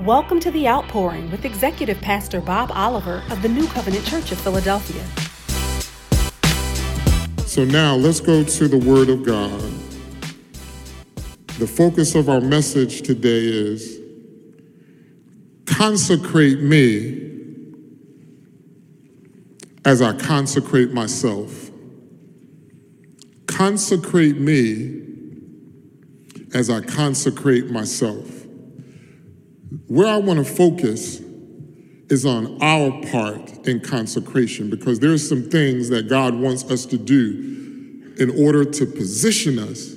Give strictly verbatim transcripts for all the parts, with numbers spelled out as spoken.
Welcome to The Outpouring with Executive Pastor Bob Oliver of the New Covenant Church of Philadelphia. So now let's go to the Word of God. The focus of our message today is consecrate me as I consecrate myself. Consecrate me as I consecrate myself. Where I want to focus is on our part in consecration, because there are some things that God wants us to do in order to position us,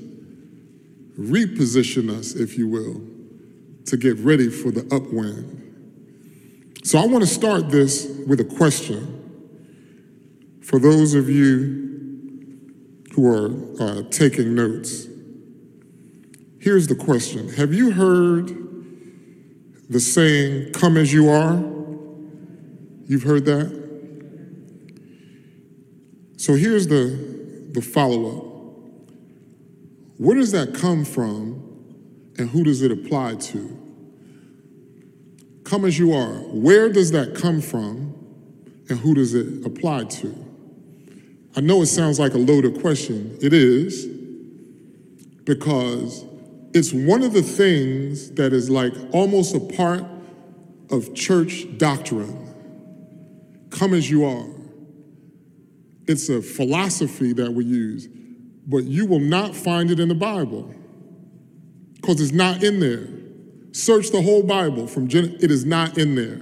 reposition us, if you will, to get ready for the upwind. So I want to start this with a question. For those of you who are uh, taking notes, here's the question. Have you heard the saying, come as you are? You've heard that? So here's the, the follow-up. Where does that come from and who does it apply to? Come as you are. Where does that come from and who does it apply to? I know it sounds like a loaded question. It is, because it's one of the things that is like almost a part of church doctrine. Come as you are. It's a philosophy that we use, but you will not find it in the Bible because it's not in there. Search the whole Bible from Genesis. It is not in there.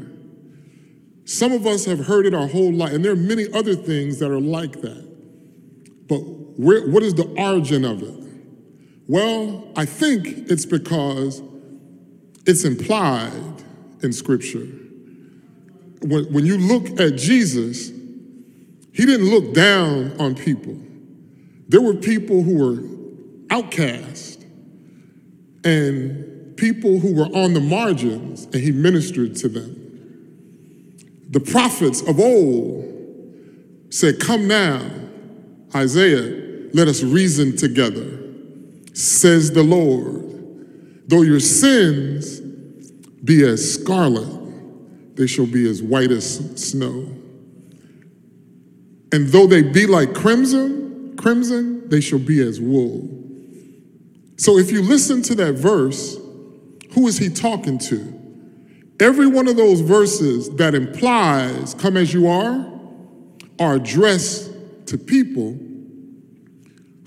Some of us have heard it our whole life, and there are many other things that are like that. But where, what is the origin of it? Well, I think it's because it's implied in Scripture. When, when you look at Jesus, he didn't look down on people. There were people who were outcast and people who were on the margins, and he ministered to them. The prophets of old said, come now, Isaiah, let us reason together, says the Lord. Though your sins be as scarlet, they shall be as white as snow. And though they be like crimson, crimson, they shall be as wool. So if you listen to that verse, who is he talking to? Every one of those verses that implies come as you are are addressed to people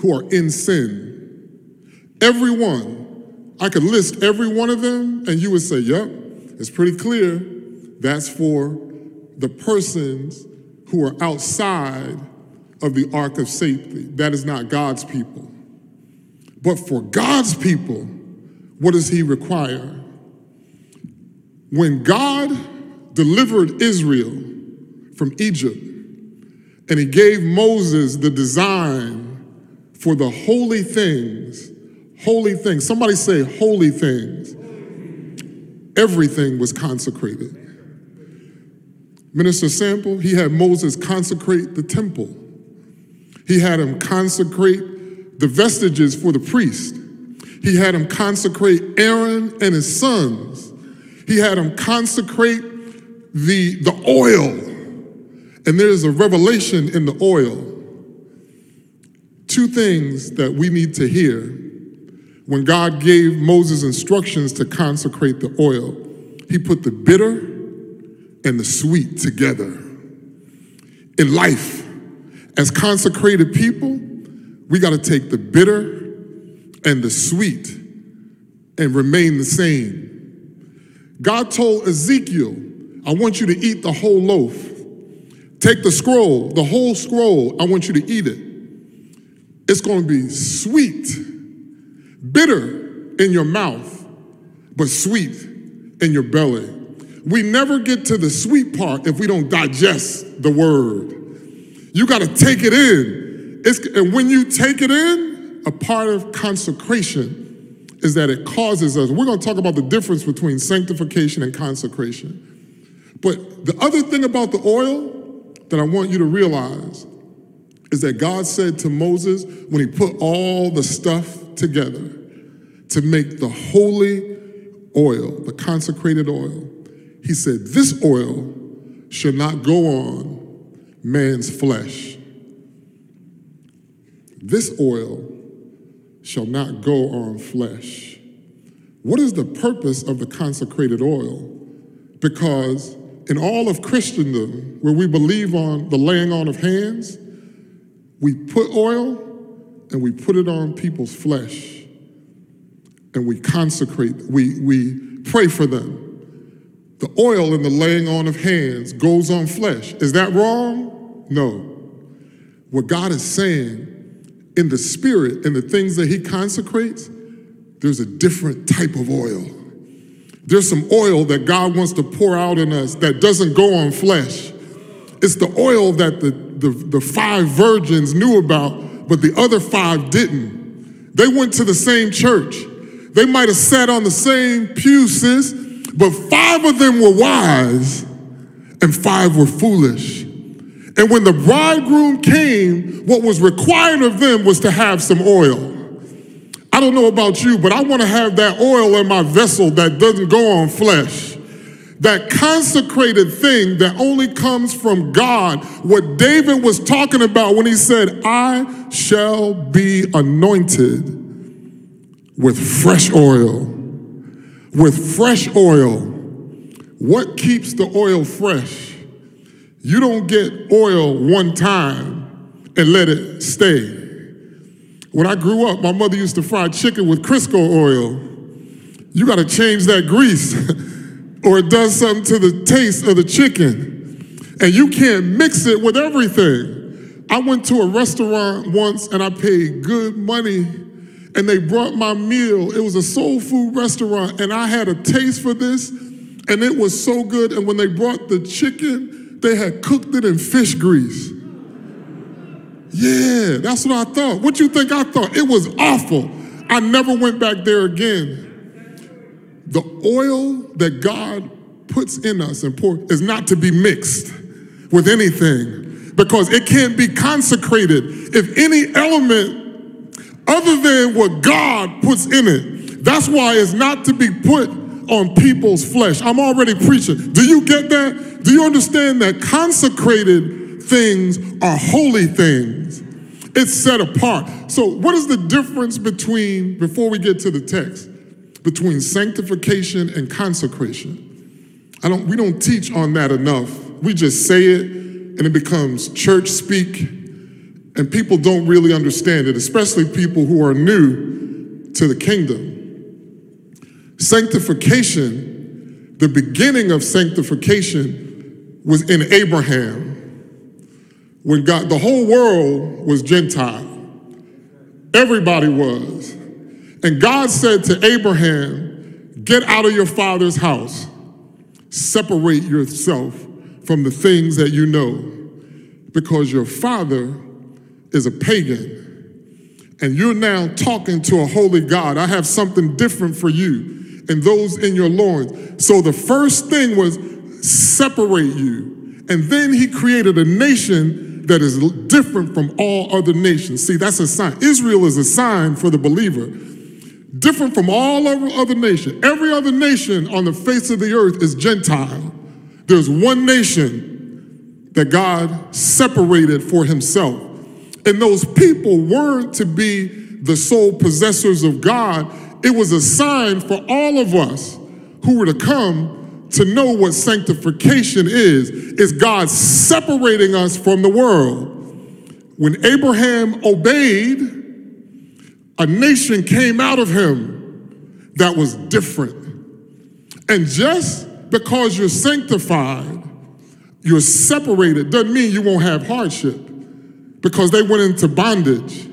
who are in sin. Every one. I could list every one of them, and you would say, yep, it's pretty clear. That's for the persons who are outside of the ark of safety. That is not God's people. But for God's people, what does he require? When God delivered Israel from Egypt, and he gave Moses the design for the holy things, Holy things. Somebody say holy things. Everything was consecrated. Minister Sample, he had Moses consecrate the temple. He had him consecrate the vestiges for the priest. He had him consecrate Aaron and his sons. He had him consecrate the, the oil. And there's a revelation in the oil. Two things that we need to hear. When God gave Moses instructions to consecrate the oil, he put the bitter and the sweet together. In life, as consecrated people, we got to take the bitter and the sweet and remain the same. God told Ezekiel, I want you to eat the whole loaf. Take the scroll, the whole scroll, I want you to eat it. It's going to be sweet. Bitter in your mouth, but sweet in your belly. We never get to the sweet part if we don't digest the word. You got to take it in. It's, and when you take it in, a part of consecration is that it causes us. We're going to talk about the difference between sanctification and consecration. But the other thing about the oil that I want you to realize is that God said to Moses, when he put all the stuff together to make the holy oil, the consecrated oil. He said, this oil shall not go on man's flesh. This oil shall not go on flesh. What is the purpose of the consecrated oil? Because in all of Christendom, where we believe on the laying on of hands, we put oil and we put it on people's flesh. And we consecrate, we, we pray for them. The oil in the laying on of hands goes on flesh. Is that wrong? No. What God is saying, in the spirit, in the things that he consecrates, there's a different type of oil. There's some oil that God wants to pour out in us that doesn't go on flesh. It's the oil that the, the, the five virgins knew about, but the other five didn't. They went to the same church. They might have sat on the same pew, sis, but five of them were wise and five were foolish. And when the bridegroom came, what was required of them was to have some oil. I don't know about you, but I want to have that oil in my vessel that doesn't go on flesh. That consecrated thing that only comes from God. What David was talking about when he said, I shall be anointed with fresh oil. With fresh oil. What keeps the oil fresh? You don't get oil one time and let it stay. When I grew up, my mother used to fry chicken with Crisco oil. You got to change that grease or it does something to the taste of the chicken. And you can't mix it with everything. I went to a restaurant once and I paid good money and they brought my meal. It was a soul food restaurant and I had a taste for this and it was so good. And when they brought the chicken, they had cooked it in fish grease. Yeah, that's what I thought. What you think I thought? It was awful. I never went back there again. The oil that God puts in us and pour is not to be mixed with anything because it can't be consecrated. If any element other than what God puts in it, that's why it's not to be put on people's flesh. I'm already preaching. Do you get that? Do you understand that consecrated things are holy things? It's set apart. So what is the difference between, before we get to the text, between sanctification and consecration? I don't, we don't teach on that enough. We just say it and it becomes church speak and people don't really understand it, especially people who are new to the kingdom. Sanctification, the beginning of sanctification was in Abraham, when God, the whole world was Gentile. Everybody was. And God said to Abraham, get out of your father's house. Separate yourself from the things that you know, because your father is a pagan. And you're now talking to a holy God. I have something different for you and those in your loins. So the first thing was, separate you. And then he created a nation that is different from all other nations. See, that's a sign. Israel is a sign for the believer. Different from all other nations. Every other nation on the face of the earth is Gentile. There's one nation that God separated for himself. And those people weren't to be the sole possessors of God. It was a sign for all of us who were to come to know what sanctification is, is God separating us from the world. When Abraham obeyed, a nation came out of him that was different. And just because you're sanctified, you're separated, doesn't mean you won't have hardship because they went into bondage.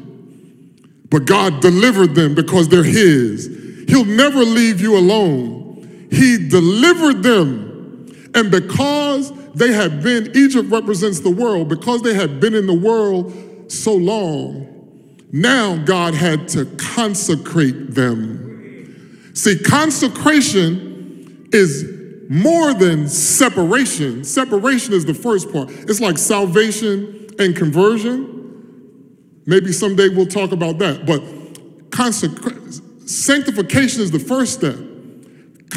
But God delivered them because they're his. He'll never leave you alone. He delivered them, and because they had been, Egypt represents the world, because they had been in the world so long, now God had to consecrate them. See, consecration is more than separation. Separation is the first part. It's like salvation and conversion. Maybe someday we'll talk about that, but consecration, sanctification is the first step.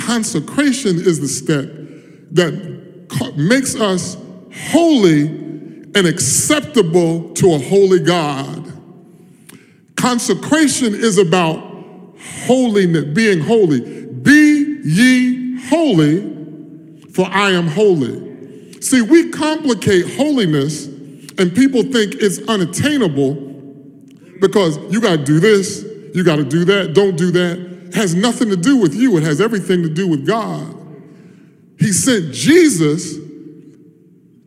Consecration is the step that makes us holy and acceptable to a holy God. Consecration is about holiness, being holy. Be ye holy, for I am holy. See, we complicate holiness, and people think it's unattainable because you got to do this, you got to do that, don't do that. It has nothing to do with you. It has everything to do with God. He sent Jesus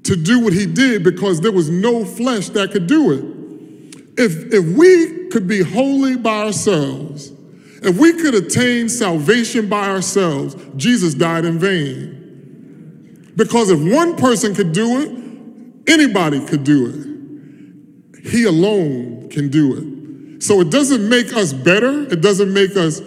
to do what he did because there was no flesh that could do it. If, if we could be holy by ourselves, if we could attain salvation by ourselves, Jesus died in vain. Because if one person could do it, anybody could do it. He alone can do it. So it doesn't make us better. It doesn't make us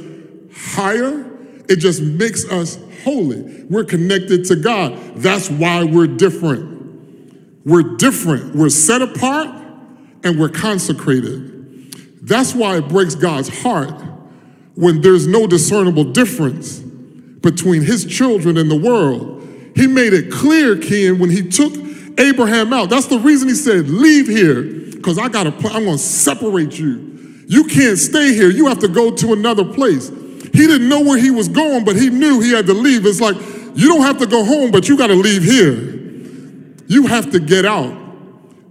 higher. It just makes us holy. We're connected to God. That's why we're different. We're different. We're set apart and we're consecrated. That's why it breaks God's heart when there's no discernible difference between his children and the world. He made it clear, Ken, when he took Abraham out. That's the reason he said, leave here, because I gotta, I'm gonna separate you. You can't stay here. You have to go to another place. He didn't know where he was going, but he knew he had to leave. It's like, you don't have to go home, but you got to leave here. You have to get out.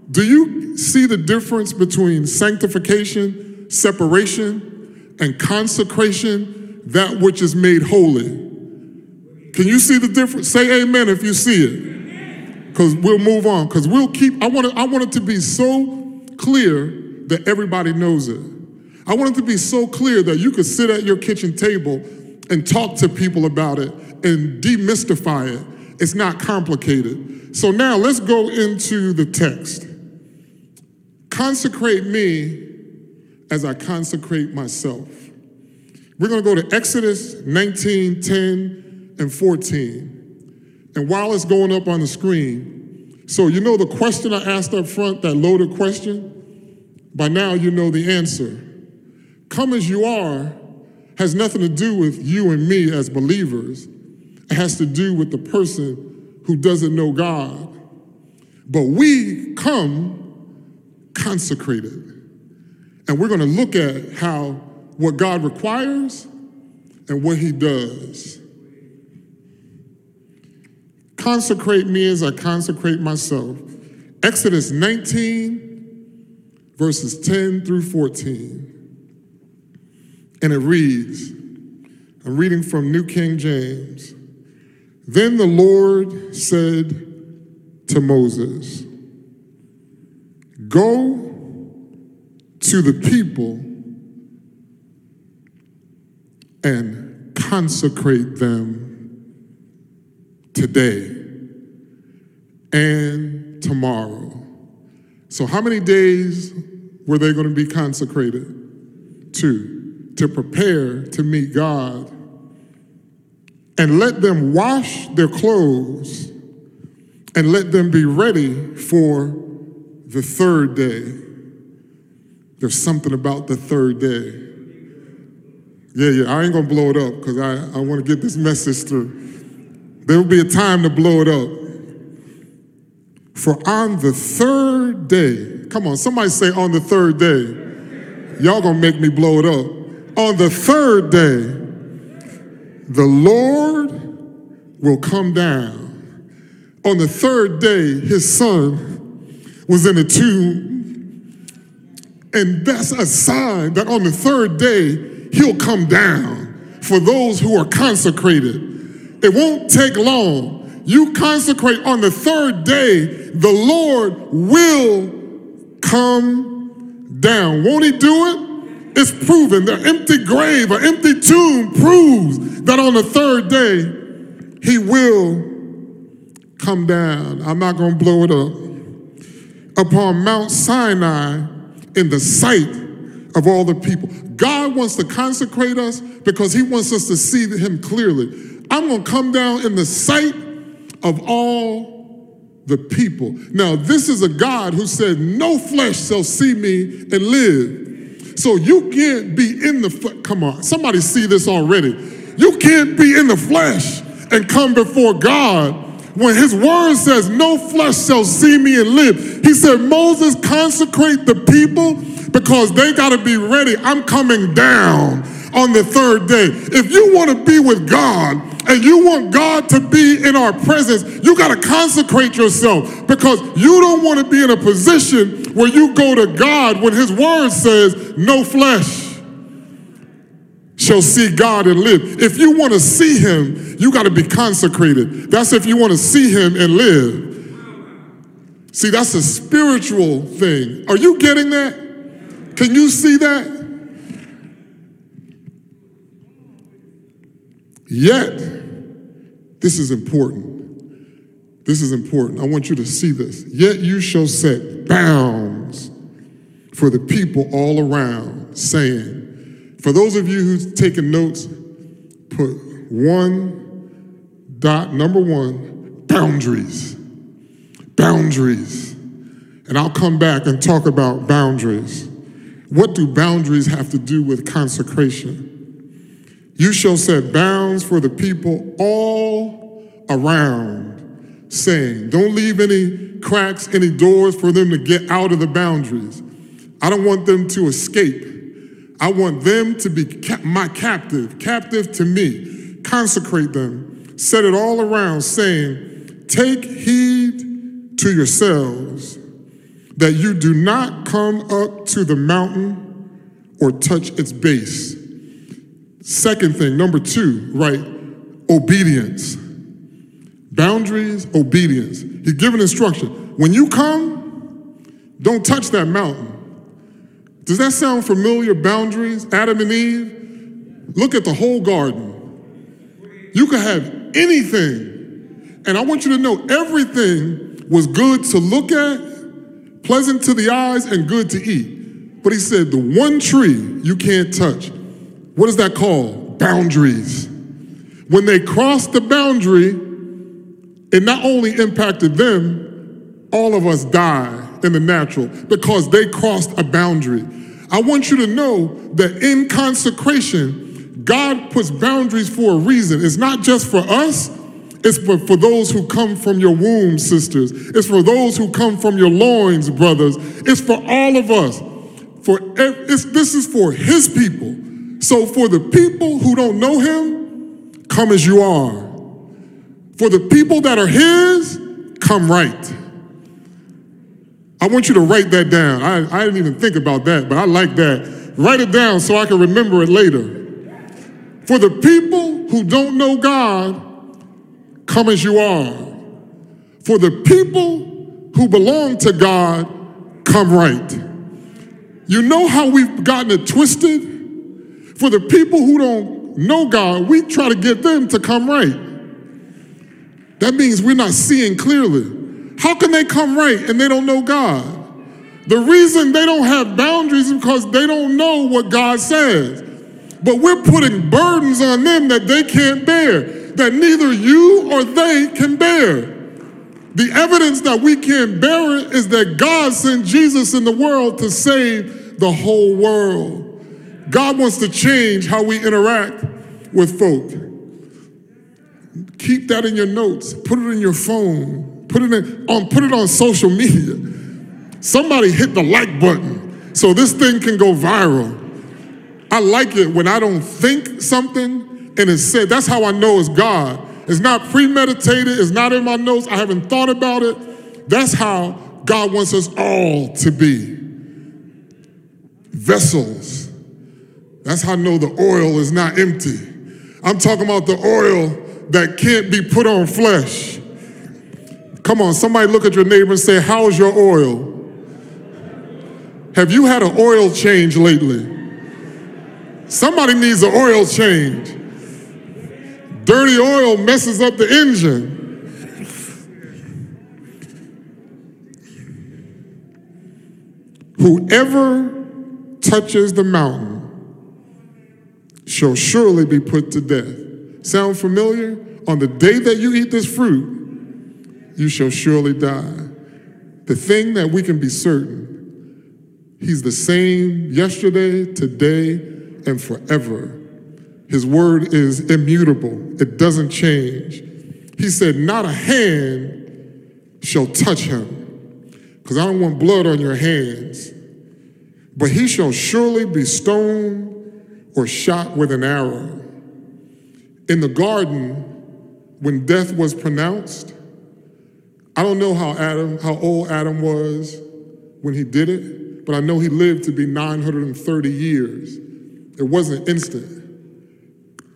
Do you see the difference between sanctification, separation, and consecration, that which is made holy? Can you see the difference? Say amen if you see it, because we'll move on, because we'll keep, I want, it, I want it to be so clear that everybody knows it. I want it to be so clear that you could sit at your kitchen table and talk to people about it and demystify it. It's not complicated. So now let's go into the text. Consecrate me as I consecrate myself. We're going to go to Exodus nineteen, ten, and fourteen. And while it's going up on the screen, so you know the question I asked up front, that loaded question? By now you know the answer. Come as you are has nothing to do with you and me as believers. It has to do with the person who doesn't know God. But we come consecrated. And we're going to look at how what God requires and what he does. Consecrate me as I consecrate myself. Exodus nineteen, verses ten through fourteen. And it reads, I'm reading from New King James. Then the Lord said to Moses, go to the people and consecrate them today and tomorrow. So how many days were they going to be consecrated? Two. To prepare to meet God, and let them wash their clothes, and let them be ready for the third day. There's something about the third day. Yeah, yeah, I ain't gonna blow it up because I, I want to get this message through. There will be a time to blow it up. For on the third day, come on, somebody say on the third day. Y'all gonna make me blow it up. On the third day, the Lord will come down. On the third day, his son was in a tomb. And that's a sign that on the third day, he'll come down for those who are consecrated. It won't take long. You consecrate on the third day, the Lord will come down. Won't he do it? It's proven. The empty grave, an empty tomb proves that on the third day, he will come down. I'm not going to blow it up. Upon Mount Sinai, in the sight of all the people. God wants to consecrate us because he wants us to see him clearly. I'm going to come down in the sight of all the people. Now, this is a God who said, no flesh shall see me and live. So you can't be in the, come on, somebody see this already. You can't be in the flesh and come before God when his word says no flesh shall see me and live. He said, Moses, consecrate the people because they got to be ready. I'm coming down on the third day. If you want to be with God and you want God to be in our presence, you got to consecrate yourself because you don't want to be in a position where you go to God when his word says no flesh shall see God and live. If you want to see him, you got to be consecrated. That's if you want to see him and live. See, that's a spiritual thing. Are you getting that? Can you see that? Yet, this is important. This is important. I want you to see this. Yet you shall set bounds for the people all around, saying, for those of you who've taken notes, put one dot, number one, boundaries. Boundaries. And I'll come back and talk about boundaries. What do boundaries have to do with consecration? You shall set bounds for the people all around, saying, don't leave any cracks, any doors for them to get out of the boundaries. I don't want them to escape. I want them to be cap- my captive, captive to me. Consecrate them. Set it all around, saying, take heed to yourselves that you do not come up to the mountain or touch its base. Second thing, number two, right? Obedience. Boundaries, obedience. He's giving instruction. When you come, don't touch that mountain. Does that sound familiar? Boundaries, Adam and Eve? Look at the whole garden. You could have anything. And I want you to know everything was good to look at, pleasant to the eyes, and good to eat. But he said the one tree you can't touch. What is that called? Boundaries. When they crossed the boundary, it not only impacted them, all of us died in the natural because they crossed a boundary. I want you to know that in consecration, God puts boundaries for a reason. It's not just for us, it's for, for those who come from your womb, sisters. It's for those who come from your loins, brothers. It's for all of us. For it's, this is for his people. So for the people who don't know him, come as you are. For the people that are his, come right. I want you to write that down. I, I didn't even think about that, but I like that. Write it down so I can remember it later. For the people who don't know God, come as you are. For the people who belong to God, come right. You know how we've gotten it twisted? For the people who don't know God, we try to get them to come right. That means we're not seeing clearly. How can they come right and they don't know God? The reason they don't have boundaries is because they don't know what God says. But we're putting burdens on them that they can't bear, that neither you or they can bear. The evidence that we can't bear it is that God sent Jesus in the world to save the whole world. God wants to change how we interact with folk. Keep that in your notes. Put it in your phone. Put it in, on, put it on social media. Somebody hit the like button so this thing can go viral. I like it when I don't think something and it's said. That's how I know it's God. It's not premeditated. It's not in my notes. I haven't thought about it. That's how God wants us all to be. Vessels. That's how I know the oil is not empty. I'm talking about the oil that can't be put on flesh. Come on, somebody look at your neighbor and say, how's your oil? Have you had an oil change lately? Somebody needs an oil change. Dirty oil messes up the engine. Whoever touches the mountain shall surely be put to death. Sound familiar? On the day that you eat this fruit, you shall surely die. The thing that we can be certain, he's the same yesterday, today, and forever. His word is immutable. It doesn't change. He said, not a hand shall touch him, because I don't want blood on your hands. But he shall surely be stoned or shot with an arrow. In the garden, when death was pronounced, I don't know how Adam, how old Adam was when he did it, but I know he lived to be nine hundred thirty years. It wasn't instant.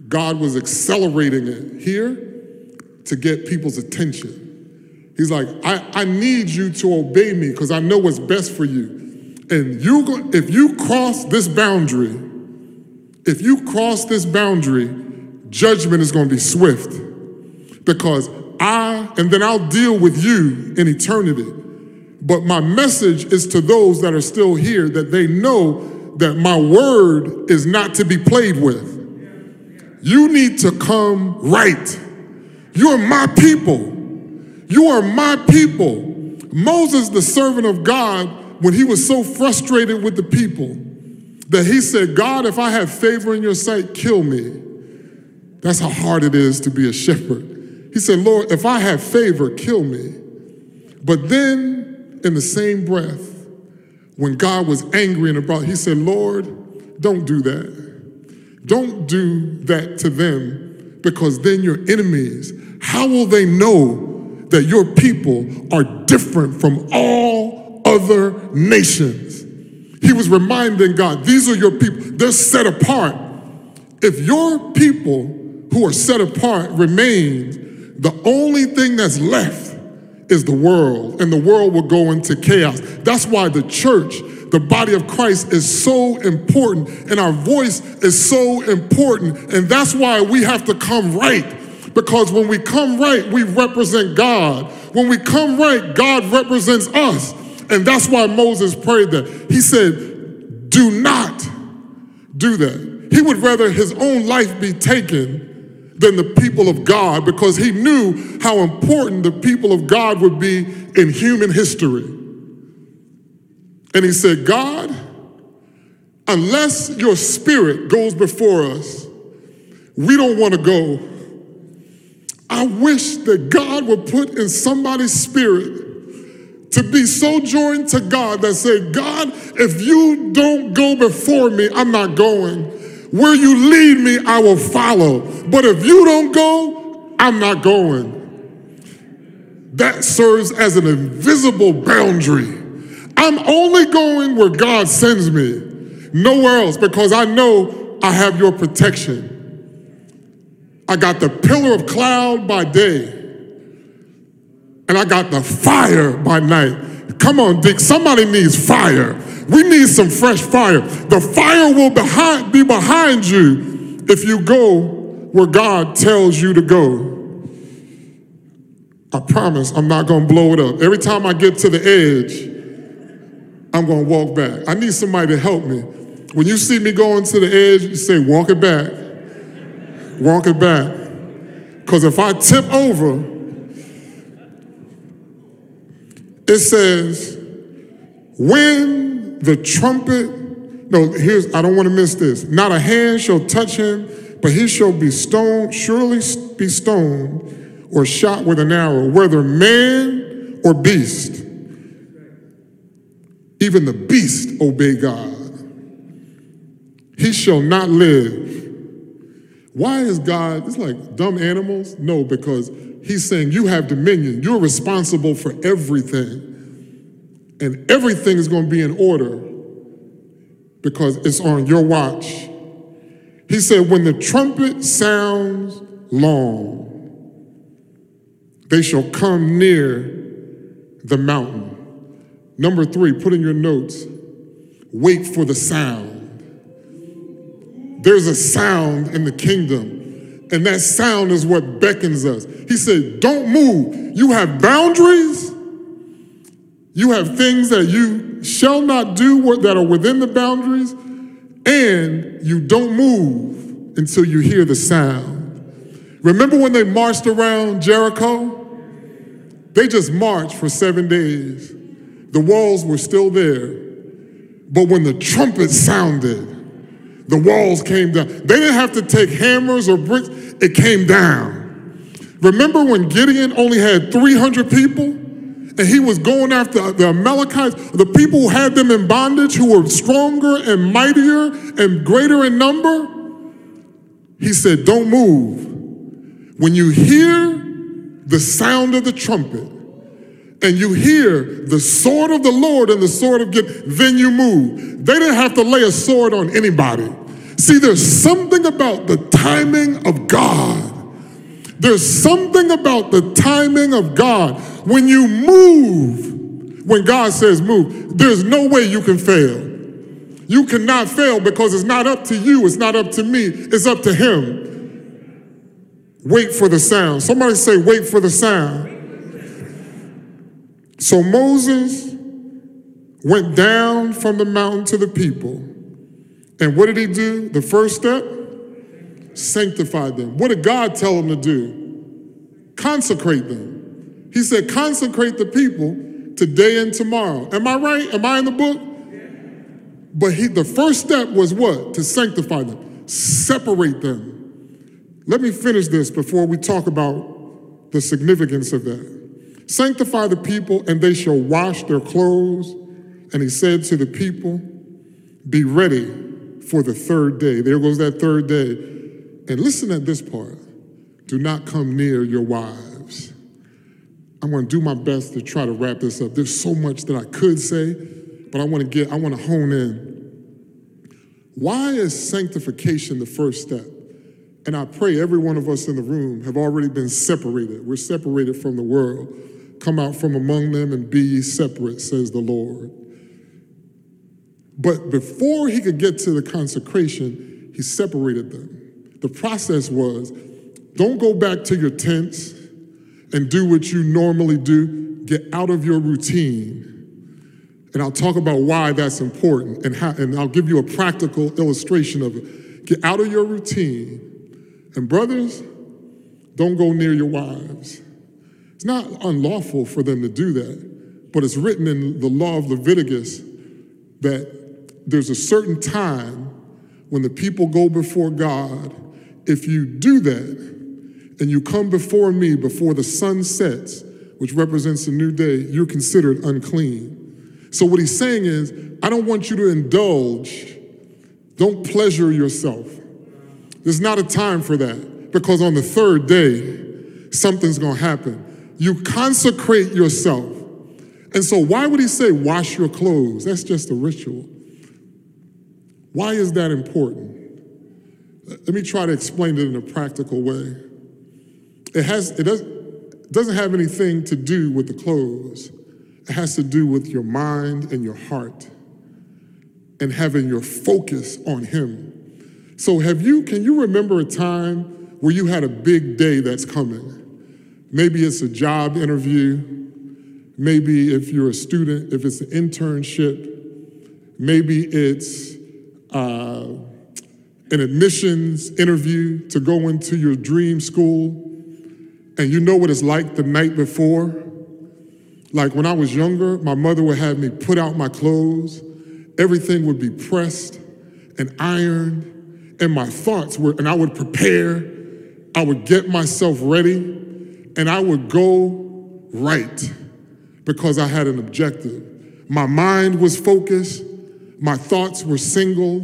God was accelerating it here to get people's attention. He's like, I, I need you to obey me because I know what's best for you. And you, go, if you cross this boundary, if you cross this boundary, judgment is going to be swift, because I, and then I'll deal with you in eternity. But my message is to those that are still here, that they know that my word is not to be played with. You need to come right. You're my people. You are my people. Moses, the servant of God, when he was so frustrated with the people that he said, God, if I have favor in your sight, kill me. That's how hard it is to be a shepherd. He said, Lord, if I have favor, kill me. But then in the same breath, when God was angry and about, he said, Lord, don't do that. Don't do that to them, because then your enemies, how will they know that your people are different from all other nations? He was reminding God, these are your people. They're set apart. If your people who are set apart remain, the only thing that's left is the world, and the world will go into chaos. That's why the church, the body of Christ, is so important, and our voice is so important, and that's why we have to come right, because when we come right, we represent God. When we come right, God represents us, and that's why Moses prayed that. He said, do not do that. He would rather his own life be taken than the people of God, because he knew how important the people of God would be in human history. And he said, God, unless your spirit goes before us, we don't want to go. I wish that God would put in somebody's spirit to be so joined to God that say, God, if you don't go before me, I'm not going. Where you lead me, I will follow. But if you don't go, I'm not going. That serves as an invisible boundary. I'm only going where God sends me, nowhere else, because I know I have your protection. I got the pillar of cloud by day, and I got the fire by night. Come on, Dick, somebody needs fire. We need some fresh fire. The fire will behind, be behind you if you go where God tells you to go. I promise I'm not going to blow it up. Every time I get to the edge, I'm going to walk back. I need somebody to help me. When you see me going to the edge, you say, walk it back. Walk it back. Because if I tip over, it says, when the trumpet, no, here's, I don't want to miss this. Not a hand shall touch him, but he shall be stoned, surely be stoned or shot with an arrow, whether man or beast. Even the beast obey God. He shall not live. Why is God, it's like dumb animals? No, because he's saying you have dominion. You're responsible for everything. And everything is going to be in order because it's on your watch. He said, when the trumpet sounds long, they shall come near the mountain. Number three, put in your notes, wait for the sound. There's a sound in the kingdom, and that sound is what beckons us. He said, don't move. You have boundaries. You have things that you shall not do that are within the boundaries, and you don't move until you hear the sound. Remember when they marched around Jericho? They just marched for seven days. The walls were still there, but when the trumpet sounded, the walls came down. They didn't have to take hammers or bricks. It came down. Remember when Gideon only had three hundred people and he was going after the Amalekites, the people who had them in bondage, who were stronger and mightier and greater in number? He said, don't move. When you hear the sound of the trumpet and you hear the sword of the Lord and the sword of Gideon, then you move. They didn't have to lay a sword on anybody. See, there's something about the timing of God. There's something about the timing of God. When you move, when God says move, there's no way you can fail. You cannot fail because it's not up to you. It's not up to me. It's up to him. Wait for the sound. Somebody say, wait for the sound. So Moses went down from the mountain to the people. And what did he do? The first step? Sanctified them. What did God tell them to do? Consecrate them. He said, consecrate the people today and tomorrow. Am I right? Am I in the book? Yeah. But he, the first step was what? To sanctify them. Separate them. Let me finish this before we talk about the significance of that. Sanctify the people and they shall wash their clothes. And he said to the people, be ready for the third day. There goes that third day. And listen at this part. Do not come near your wives. I'm going to do my best to try to wrap this up. There's so much that I could say, but I want to get, I want to hone in. Why is sanctification the first step? And I pray every one of us in the room have already been separated. We're separated from the world. Come out from among them and be ye separate, says the Lord. But before he could get to the consecration, he separated them. The process was, don't go back to your tents and do what you normally do. Get out of your routine. And I'll talk about why that's important and how, and I'll give you a practical illustration of it. Get out of your routine. And brothers, don't go near your wives. It's not unlawful for them to do that, but it's written in the law of Leviticus that there's a certain time when the people go before God. If you do that and you come before me before the sun sets, which represents a new day, you're considered unclean. So what he's saying is, I don't want you to indulge. Don't pleasure yourself. There's not a time for that, because on the third day, something's going to happen. You consecrate yourself. And so why would he say wash your clothes? That's just a ritual. Why is that important? Let me try to explain it in a practical way. It has, it does, it doesn't have anything to do with the clothes. It has to do with your mind and your heart and having your focus on him. So have you, can you remember a time where you had a big day that's coming? Maybe it's a job interview. Maybe if you're a student, if it's an internship, maybe it's Uh, an admissions interview to go into your dream school, and you know what it's like the night before. Like when I was younger, my mother would have me put out my clothes. Everything would be pressed and ironed, and my thoughts were, and I would prepare, I would get myself ready, and I would go right because I had an objective. My mind was focused. My thoughts were single.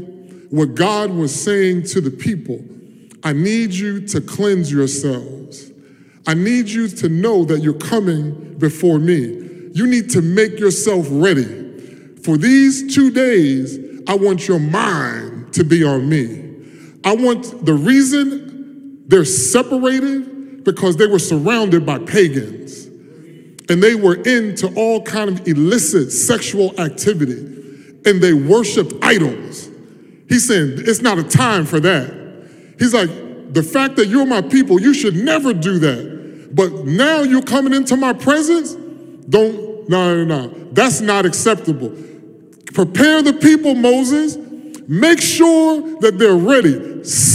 What God was saying to the people, I need you to cleanse yourselves. I need you to know that you're coming before me. You need to make yourself ready. For these two days, I want your mind to be on me. I want the reason they're separated because they were surrounded by pagans and they were into all kind of illicit sexual activity. And they worshiped idols. He's saying, it's not a time for that. He's like, the fact that you're my people, you should never do that. But now you're coming into my presence? Don't, no, no, no. That's not acceptable. Prepare the people, Moses. Make sure that they're ready.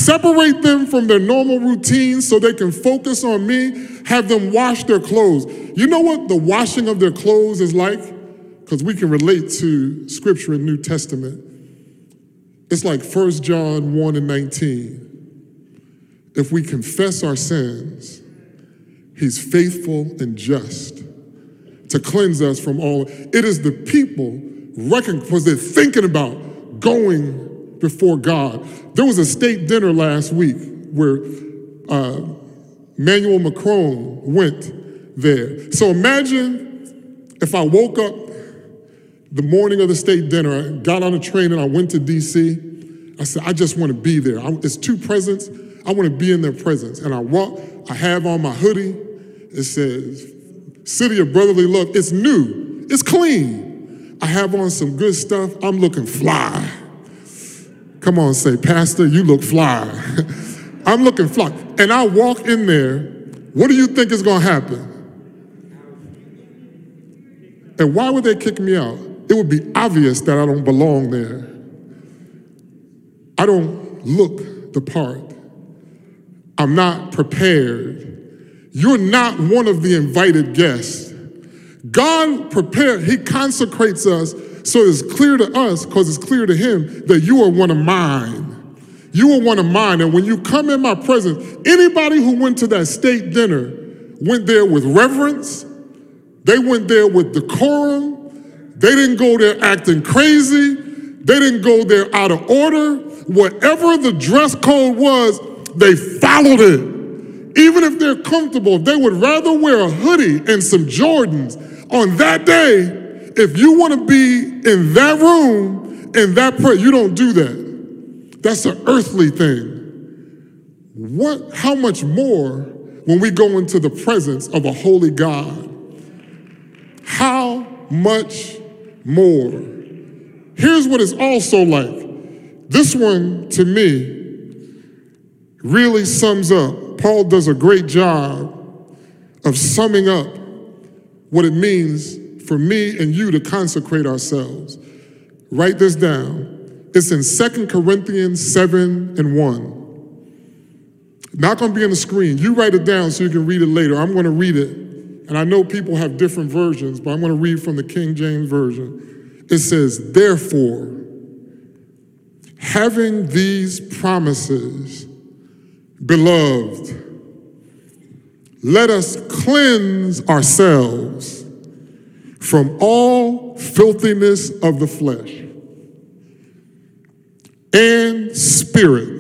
Separate them from their normal routine so they can focus on me. Have them wash their clothes. You know what the washing of their clothes is like? Because we can relate to scripture in New Testament. It's like First John one and nineteen. If we confess our sins, he's faithful and just to cleanse us from all. It is the people reckoning, was they're thinking about going before God. There was a state dinner last week where uh, Emmanuel Macron went there. So imagine if I woke up the morning of the state dinner, I got on a train and I went to D C. I said, I just want to be there. I, it's two presents. I want to be in their presence. And I walk, I have on my hoodie. It says, City of Brotherly Love. It's new. It's clean. I have on some good stuff. I'm looking fly. Come on, say, Pastor, you look fly. I'm looking fly. And I walk in there. What do you think is going to happen? And why would they kick me out? It would be obvious that I don't belong there. I don't look the part. I'm not prepared. You're not one of the invited guests. God prepared, he consecrates us so it's clear to us, because it's clear to him, that you are one of mine. You are one of mine. And when you come in my presence, anybody who went to that state dinner went there with reverence. They went there with decorum. They didn't go there acting crazy. They didn't go there out of order. Whatever the dress code was, they followed it. Even if they're comfortable, they would rather wear a hoodie and some Jordans. On that day, if you want to be in that room, in that prayer, you don't do that. That's an earthly thing. What? How much more when we go into the presence of a holy God? How much more? Here's what it's also like. This one, to me, really sums up. Paul does a great job of summing up what it means for me and you to consecrate ourselves. Write this down. It's in Second Corinthians seven and one. Not going to be on the screen. You write it down so you can read it later. I'm going to read it. And I know people have different versions, but I'm going to read from the King James Version. It says, therefore, having these promises, beloved, let us cleanse ourselves from all filthiness of the flesh and spirit,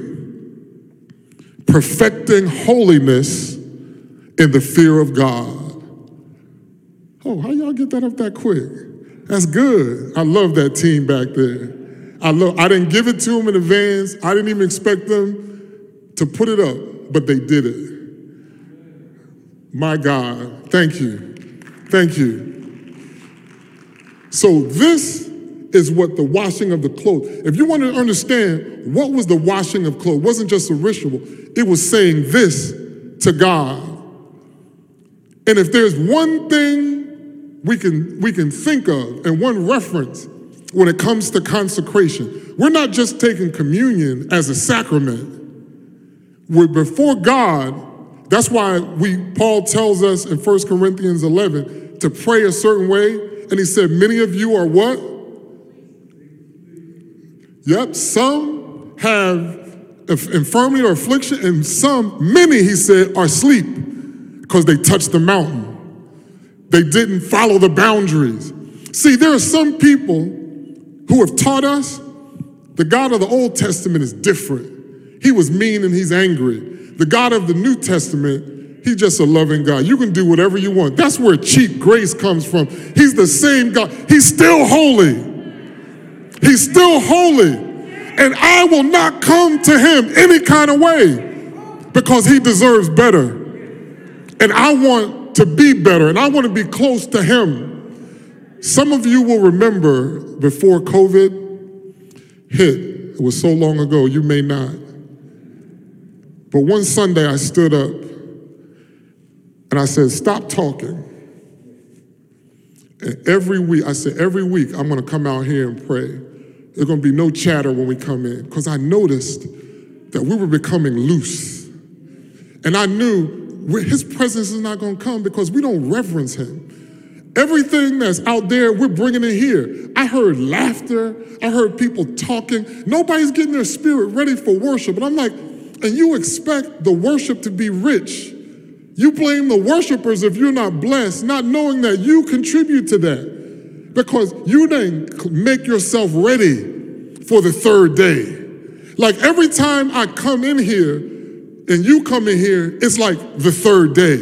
perfecting holiness in the fear of God. Oh, how y'all get that up that quick? That's good. I love that team back there. I love. I didn't give it to them in advance. I didn't even expect them to put it up, but they did it. My God, thank you. Thank you. So this is what the washing of the clothes. If you want to understand what was the washing of clothes, it wasn't just a ritual. It was saying this to God. And if there's one thing we can, we can think of and one reference when it comes to consecration, we're not just taking communion as a sacrament. We're before God. That's why we Paul tells us in First Corinthians eleven to pray a certain way. And he said, many of you are what? Yep, some have infirmity or affliction, and some, many, he said, are asleep because they touched the mountain. They didn't follow the boundaries. See, there are some people who have taught us the God of the Old Testament is different. He was mean and he's angry. The God of the New Testament, he's just a loving God. You can do whatever you want. That's where cheap grace comes from. He's the same God. He's still holy. He's still holy. And I will not come to him any kind of way because he deserves better. And I want to be better and I want to be close to him. Some of you will remember before COVID hit, it was so long ago, you may not. But one Sunday I stood up and I said, stop talking. And every week, I said, every week I'm going to come out here and pray. There's going to be no chatter when we come in. Because I noticed that we were becoming loose. And I knew his presence is not going to come because we don't reverence him. Everything that's out there, we're bringing it here. I heard laughter. I heard people talking. Nobody's getting their spirit ready for worship. And I'm like, and you expect the worship to be rich. You blame the worshipers if you're not blessed, not knowing that you contribute to that because you didn't make yourself ready for the third day. Like every time I come in here and you come in here, it's like the third day.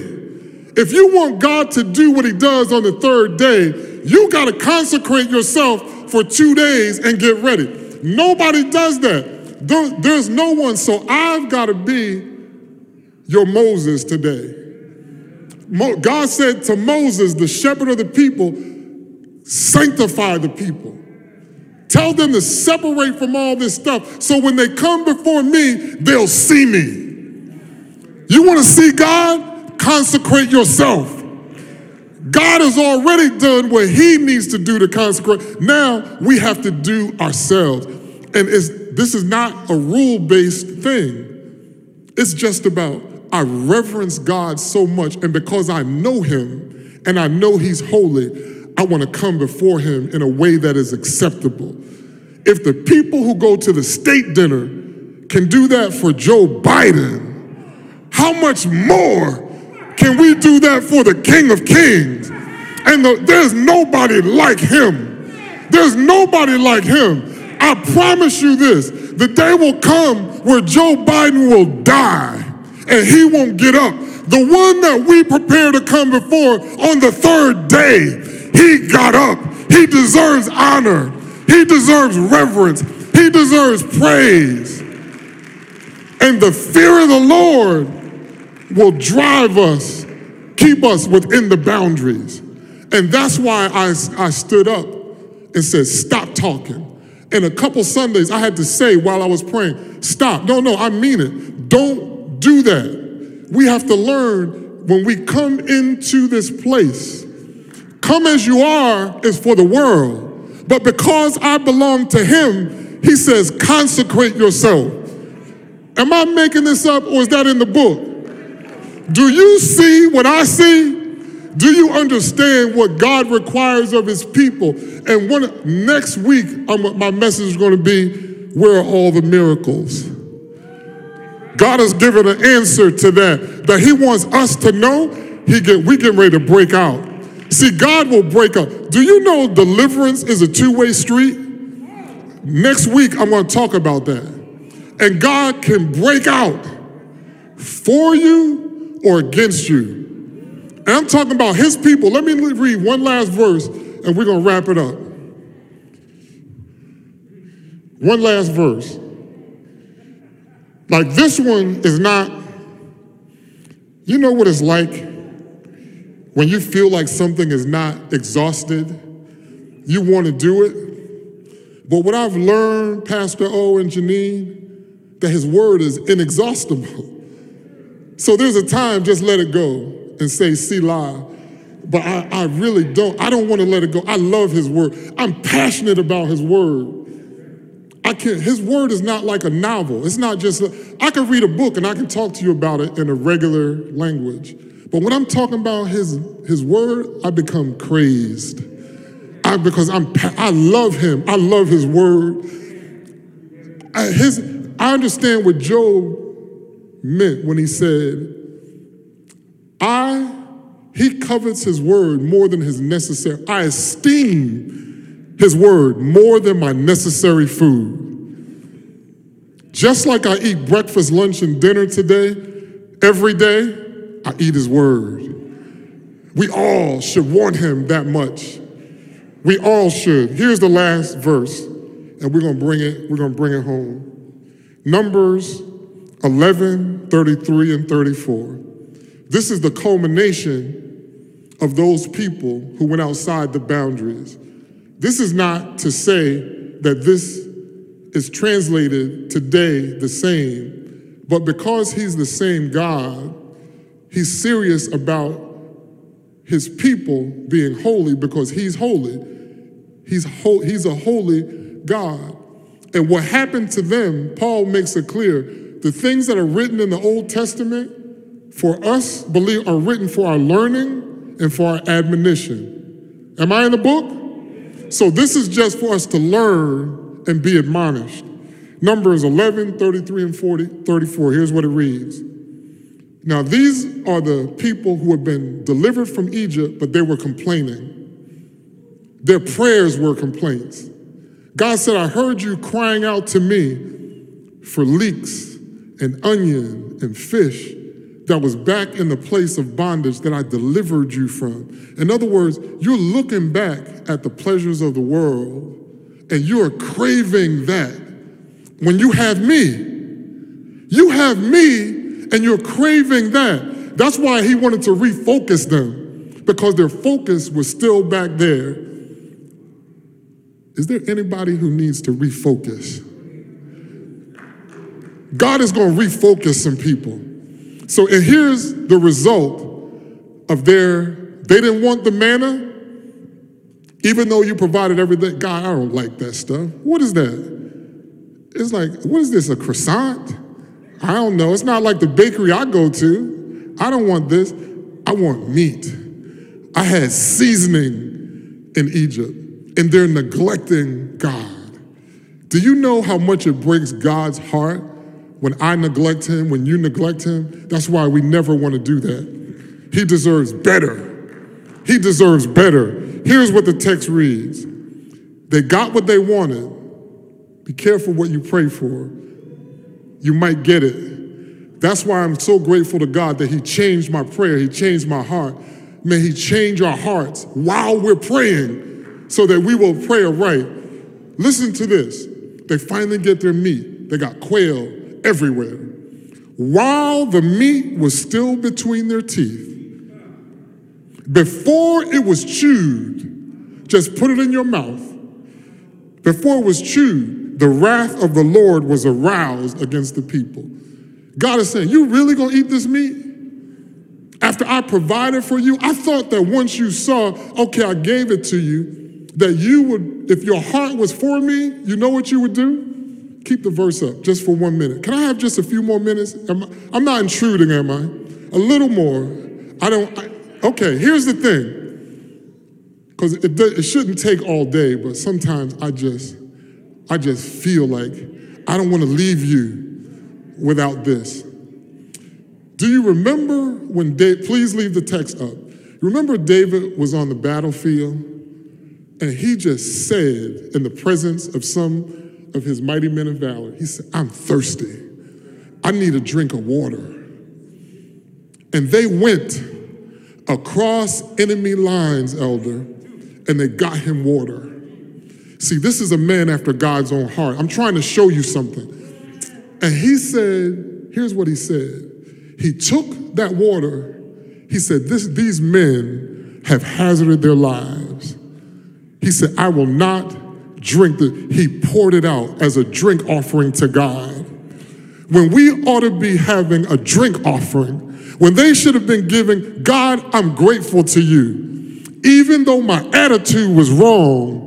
If you want God to do what he does on the third day, you got to consecrate yourself for two days and get ready. Nobody does that. There's no one. So I've got to be your Moses today. God said to Moses, the shepherd of the people, sanctify the people. Tell them to separate from all this stuff so when they come before me, they'll see me. You want to see God? Consecrate yourself. God has already done what he needs to do to consecrate. Now we have to do ourselves. And it's, this is not a rule-based thing. It's just about I reverence God so much, and because I know him and I know he's holy, I want to come before him in a way that is acceptable. If the people who go to the state dinner can do that for Joe Biden, how much more can we do that for the King of Kings? And the, there's nobody like him. There's nobody like him. I promise you this, the day will come where Joe Biden will die and he won't get up. The one that we prepare to come before on the third day, he got up. He deserves honor. He deserves reverence. He deserves praise. And the fear of the Lord will drive us, keep us within the boundaries. And that's why I, I stood up and said, stop talking. And a couple Sundays I had to say while I was praying, stop. No, no, I mean it. Don't do that. We have to learn when we come into this place, come as you are is for the world. But because I belong to him, he says, consecrate yourself. Am I making this up or is that in the book? Do you see what I see? Do you understand what God requires of his people? And one, next week, I'm, my message is going to be, where are all the miracles? God has given an answer to that, that he wants us to know. He get, we get ready to break out. See, God will break out. Do you know deliverance is a two-way street? Next week, I'm going to talk about that. And God can break out for you, or against you. And I'm talking about his people. Let me read one last verse and we're going to wrap it up. One last verse. Like this one is not, you know what it's like when you feel like something is not exhausted, you want to do it. But what I've learned, Pastor O and Janine, that his word is inexhaustible. So there's a time just let it go and say, Selah. But I, I really don't. I don't want to let it go. I love his word. I'm passionate about his word. I can't, his word is not like a novel. It's not just, I can read a book and I can talk to you about it in a regular language. But when I'm talking about his, his word, I become crazed. I, because I'm, I love him. I love his word. I, his, I understand what Job meant when he said, I, he covets his word more than his necessary. I esteem his word more than my necessary food. Just like I eat breakfast, lunch, and dinner today, every day, I eat his word. We all should want him that much. We all should. Here's the last verse, and we're going to bring it, we're going to bring it home. Numbers eleven, thirty-three, and thirty-four. This is the culmination of those people who went outside the boundaries. This is not to say that this is translated today the same, but because he's the same God, he's serious about his people being holy because he's holy. He's, ho- he's a holy God. And what happened to them, Paul makes it clear, the things that are written in the Old Testament for us believe are written for our learning and for our admonition. Am I in the book? So this is just for us to learn and be admonished. Numbers eleven, thirty-three, and forty, thirty-four. Here's what it reads. Now, these are the people who had been delivered from Egypt, but they were complaining. Their prayers were complaints. God said, I heard you crying out to me for leeks and onion and fish that was back in the place of bondage that I delivered you from. In other words, you're looking back at the pleasures of the world and you're craving that. When you have me, you have me and you're craving that. That's why he wanted to refocus them, because their focus was still back there. Is there anybody who needs to refocus? God is going to refocus some people. So, and here's the result of their, they didn't want the manna, even though you provided everything. God, I don't like that stuff. What is that? It's like, what is this, a croissant? I don't know. It's not like the bakery I go to. I don't want this. I want meat. I had seasoning in Egypt, and they're neglecting God. Do you know how much it breaks God's heart when I neglect him, when you neglect him? That's why we never want to do that. He deserves better. He deserves better. Here's what the text reads. They got what they wanted. Be careful what you pray for. You might get it. That's why I'm so grateful to God that he changed my prayer. He changed my heart. May he change our hearts while we're praying so that we will pray aright. Listen to this. They finally get their meat. They got quail everywhere. While the meat was still between their teeth, before it was chewed, just put it in your mouth. Before it was chewed, the wrath of the Lord was aroused against the people. God is saying, you really gonna eat this meat? After I provided for you, I thought that once you saw, okay, I gave it to you, that you would, if your heart was for me, you know what you would do? Keep the verse up just for one minute. Can I have just a few more minutes? Am I, I'm not intruding, am I? A little more. I don't, I, okay, here's the thing. Because it, it shouldn't take all day, but sometimes I just, I just feel like I don't want to leave you without this. Do you remember when David, please leave the text up. Remember David was on the battlefield and he just said in the presence of some of his mighty men of valor, he said, I'm thirsty. I need a drink of water. And they went across enemy lines, elder, and they got him water. See, this is a man after God's own heart. I'm trying to show you something. And he said, here's what he said. He took that water. He said, this, these men have hazarded their lives. He said, I will not drink that. He poured it out as a drink offering to God. When we ought to be having a drink offering, when they should have been giving, God, I'm grateful to you. Even though my attitude was wrong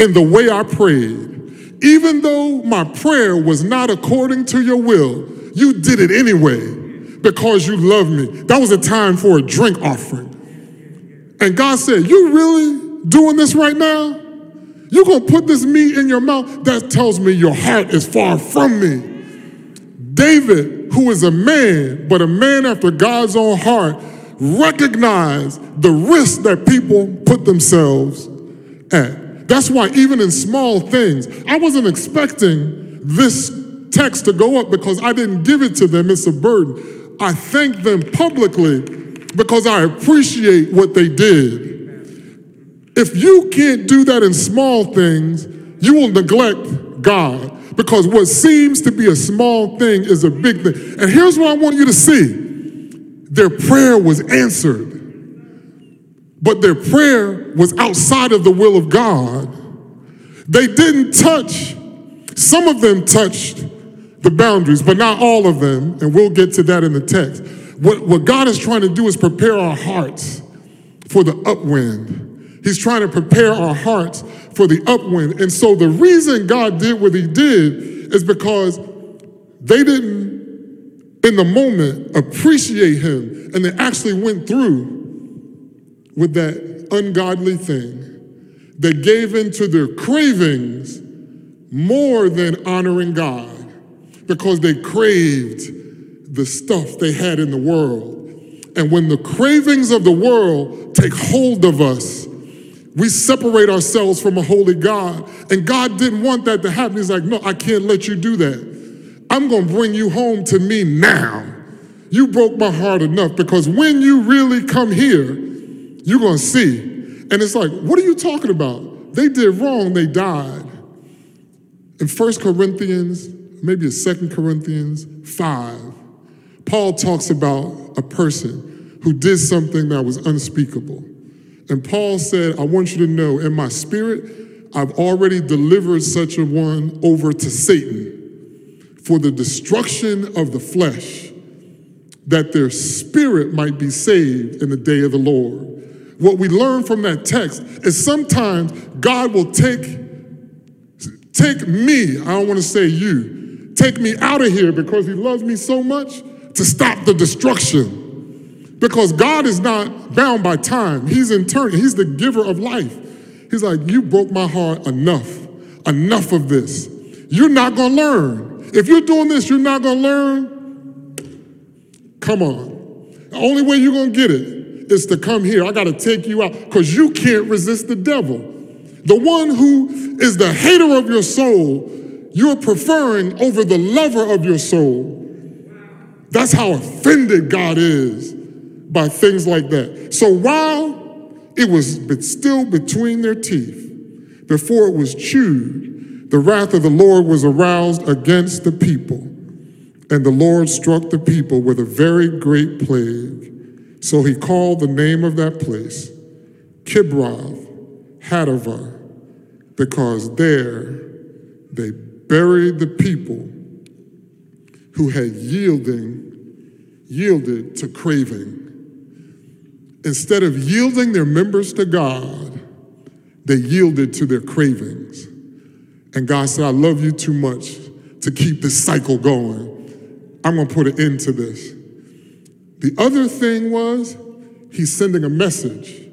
in the way I prayed, even though my prayer was not according to your will, you did it anyway because you love me. That was a time for a drink offering. And God said, you really doing this right now? You're going to put this meat in your mouth? That tells me your heart is far from me. David, who is a man, but a man after God's own heart, recognized the risk that people put themselves at. That's why even in small things, I wasn't expecting this text to go up because I didn't give it to them. It's a burden. I thank them publicly because I appreciate what they did. If you can't do that in small things, you will neglect God, because what seems to be a small thing is a big thing. And here's what I want you to see. Their prayer was answered, but their prayer was outside of the will of God. They didn't touch, some of them touched the boundaries, but not all of them, and we'll get to that in the text. What, what God is trying to do is prepare our hearts for the upwind. He's trying to prepare our hearts for the upwind. And so the reason God did what he did is because they didn't, in the moment, appreciate him. And they actually went through with that an ungodly thing. They gave in to their cravings more than honoring God, because they craved the stuff they had in the world. And when the cravings of the world take hold of us, we separate ourselves from a holy God. And God didn't want that to happen. He's like, no, I can't let you do that. I'm going to bring you home to me now. You broke my heart enough, because when you really come here, you're going to see. And it's like, what are you talking about? They did wrong. They died. In First Corinthians, maybe it's Second Corinthians five, Paul talks about a person who did something that was unspeakable. And Paul said, I want you to know, in my spirit, I've already delivered such a one over to Satan for the destruction of the flesh, that their spirit might be saved in the day of the Lord. What we learn from that text is sometimes God will take, take me, I don't want to say you, take me out of here because he loves me so much, to stop the destruction. Because God is not bound by time. He's eternal. He's the giver of life. He's like, you broke my heart enough. Enough of this. You're not going to learn. If you're doing this, you're not going to learn. Come on. The only way you're going to get it is to come here. I got to take you out, because you can't resist the devil. The one who is the hater of your soul, you're preferring over the lover of your soul. That's how offended God is by things like that. So while it was still between their teeth, before it was chewed, the wrath of the Lord was aroused against the people. And the Lord struck the people with a very great plague. So he called the name of that place Kibroth Hattaavah, because there they buried the people who had yielding, yielded to craving. Instead of yielding their members to God, they yielded to their cravings. And God said, I love you too much to keep this cycle going. I'm going to put an end to this. The other thing was, he's sending a message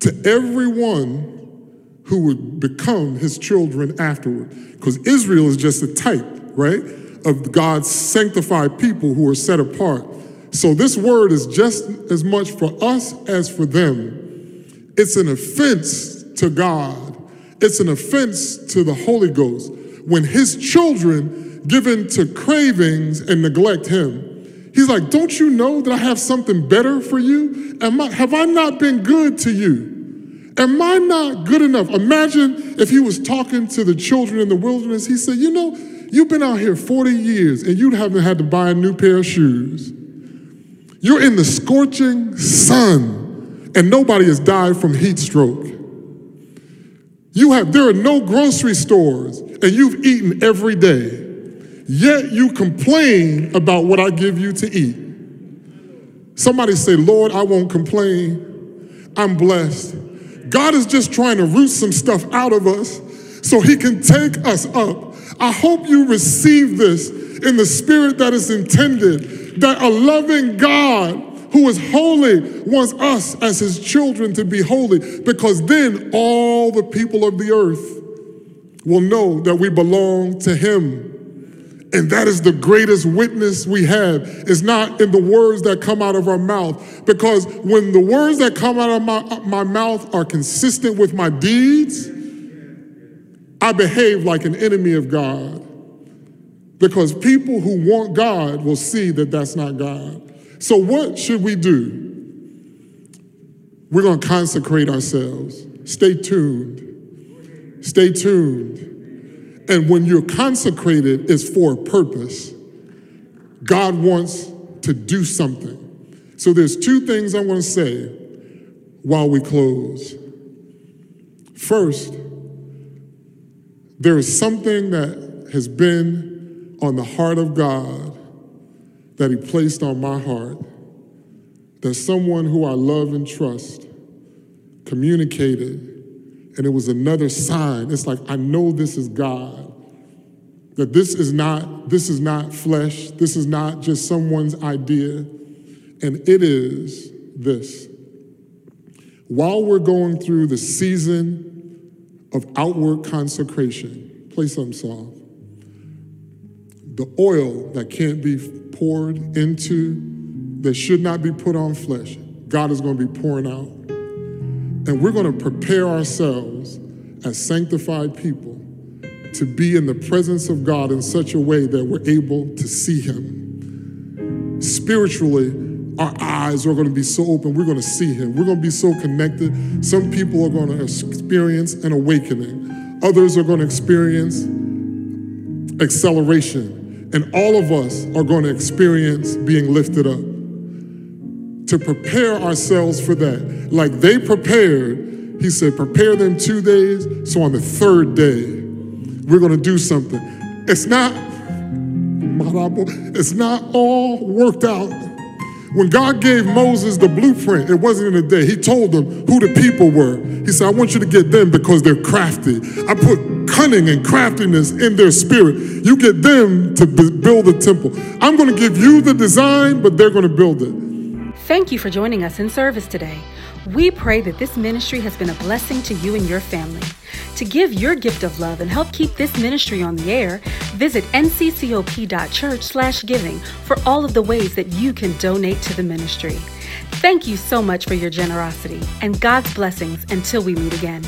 to everyone who would become his children afterward. Because Israel is just a type, right? Of God's sanctified people who are set apart. So this word is just as much for us as for them. It's an offense to God. It's an offense to the Holy Ghost when his children give in to cravings and neglect him. He's like, don't you know that I have something better for you? Am I, have I not been good to you? Am I not good enough? Imagine if he was talking to the children in the wilderness. He said, you know, you've been out here forty years and you haven't had to buy a new pair of shoes. You're in the scorching sun and nobody has died from heat stroke. You have, there are no grocery stores and you've eaten every day. Yet you complain about what I give you to eat. Somebody say, Lord, I won't complain. I'm blessed. God is just trying to root some stuff out of us so he can take us up. I hope you receive this in the spirit that is intended, that a loving God who is holy wants us as his children to be holy, because then all the people of the earth will know that we belong to him. And that is the greatest witness we have. It's not in the words that come out of our mouth, because when the words that come out of my, my mouth are consistent with my deeds, I behave like an enemy of God. Because people who want God will see that that's not God. So what should we do? We're going to consecrate ourselves. Stay tuned. Stay tuned. And when you're consecrated, it's for a purpose. God wants to do something. So there's two things I want to say while we close. First, there is something that has been on the heart of God that he placed on my heart, that someone who I love and trust communicated, and it was another sign. It's like, I know this is God, that this is not, this is not flesh, this is not just someone's idea, and it is this. while we're going through the season of outward consecration, play some song. The oil that can't be poured into, that should not be put on flesh, God is going to be pouring out. And we're going to prepare ourselves as sanctified people to be in the presence of God in such a way that we're able to see him. Spiritually, our eyes are going to be so open, we're going to see him. We're going to be so connected. Some people are going to experience an awakening. Others are going to experience acceleration. And all of us are going to experience being lifted up. To prepare ourselves for that. Like they prepared, he said, prepare them two days, so on the third day, we're going to do something. It's not, it's not all worked out. When God gave Moses the blueprint, it wasn't in a day. He told them who the people were. He said, I want you to get them because they're crafty. I put cunning and craftiness in their spirit. You get them to build the temple. I'm going to give you the design, but they're going to build it. Thank you for joining us in service today. We pray that this ministry has been a blessing to you and your family. To give your gift of love and help keep this ministry on the air, visit n c c o p dot church slash giving for all of the ways that you can donate to the ministry. Thank you so much for your generosity, and God's blessings until we meet again.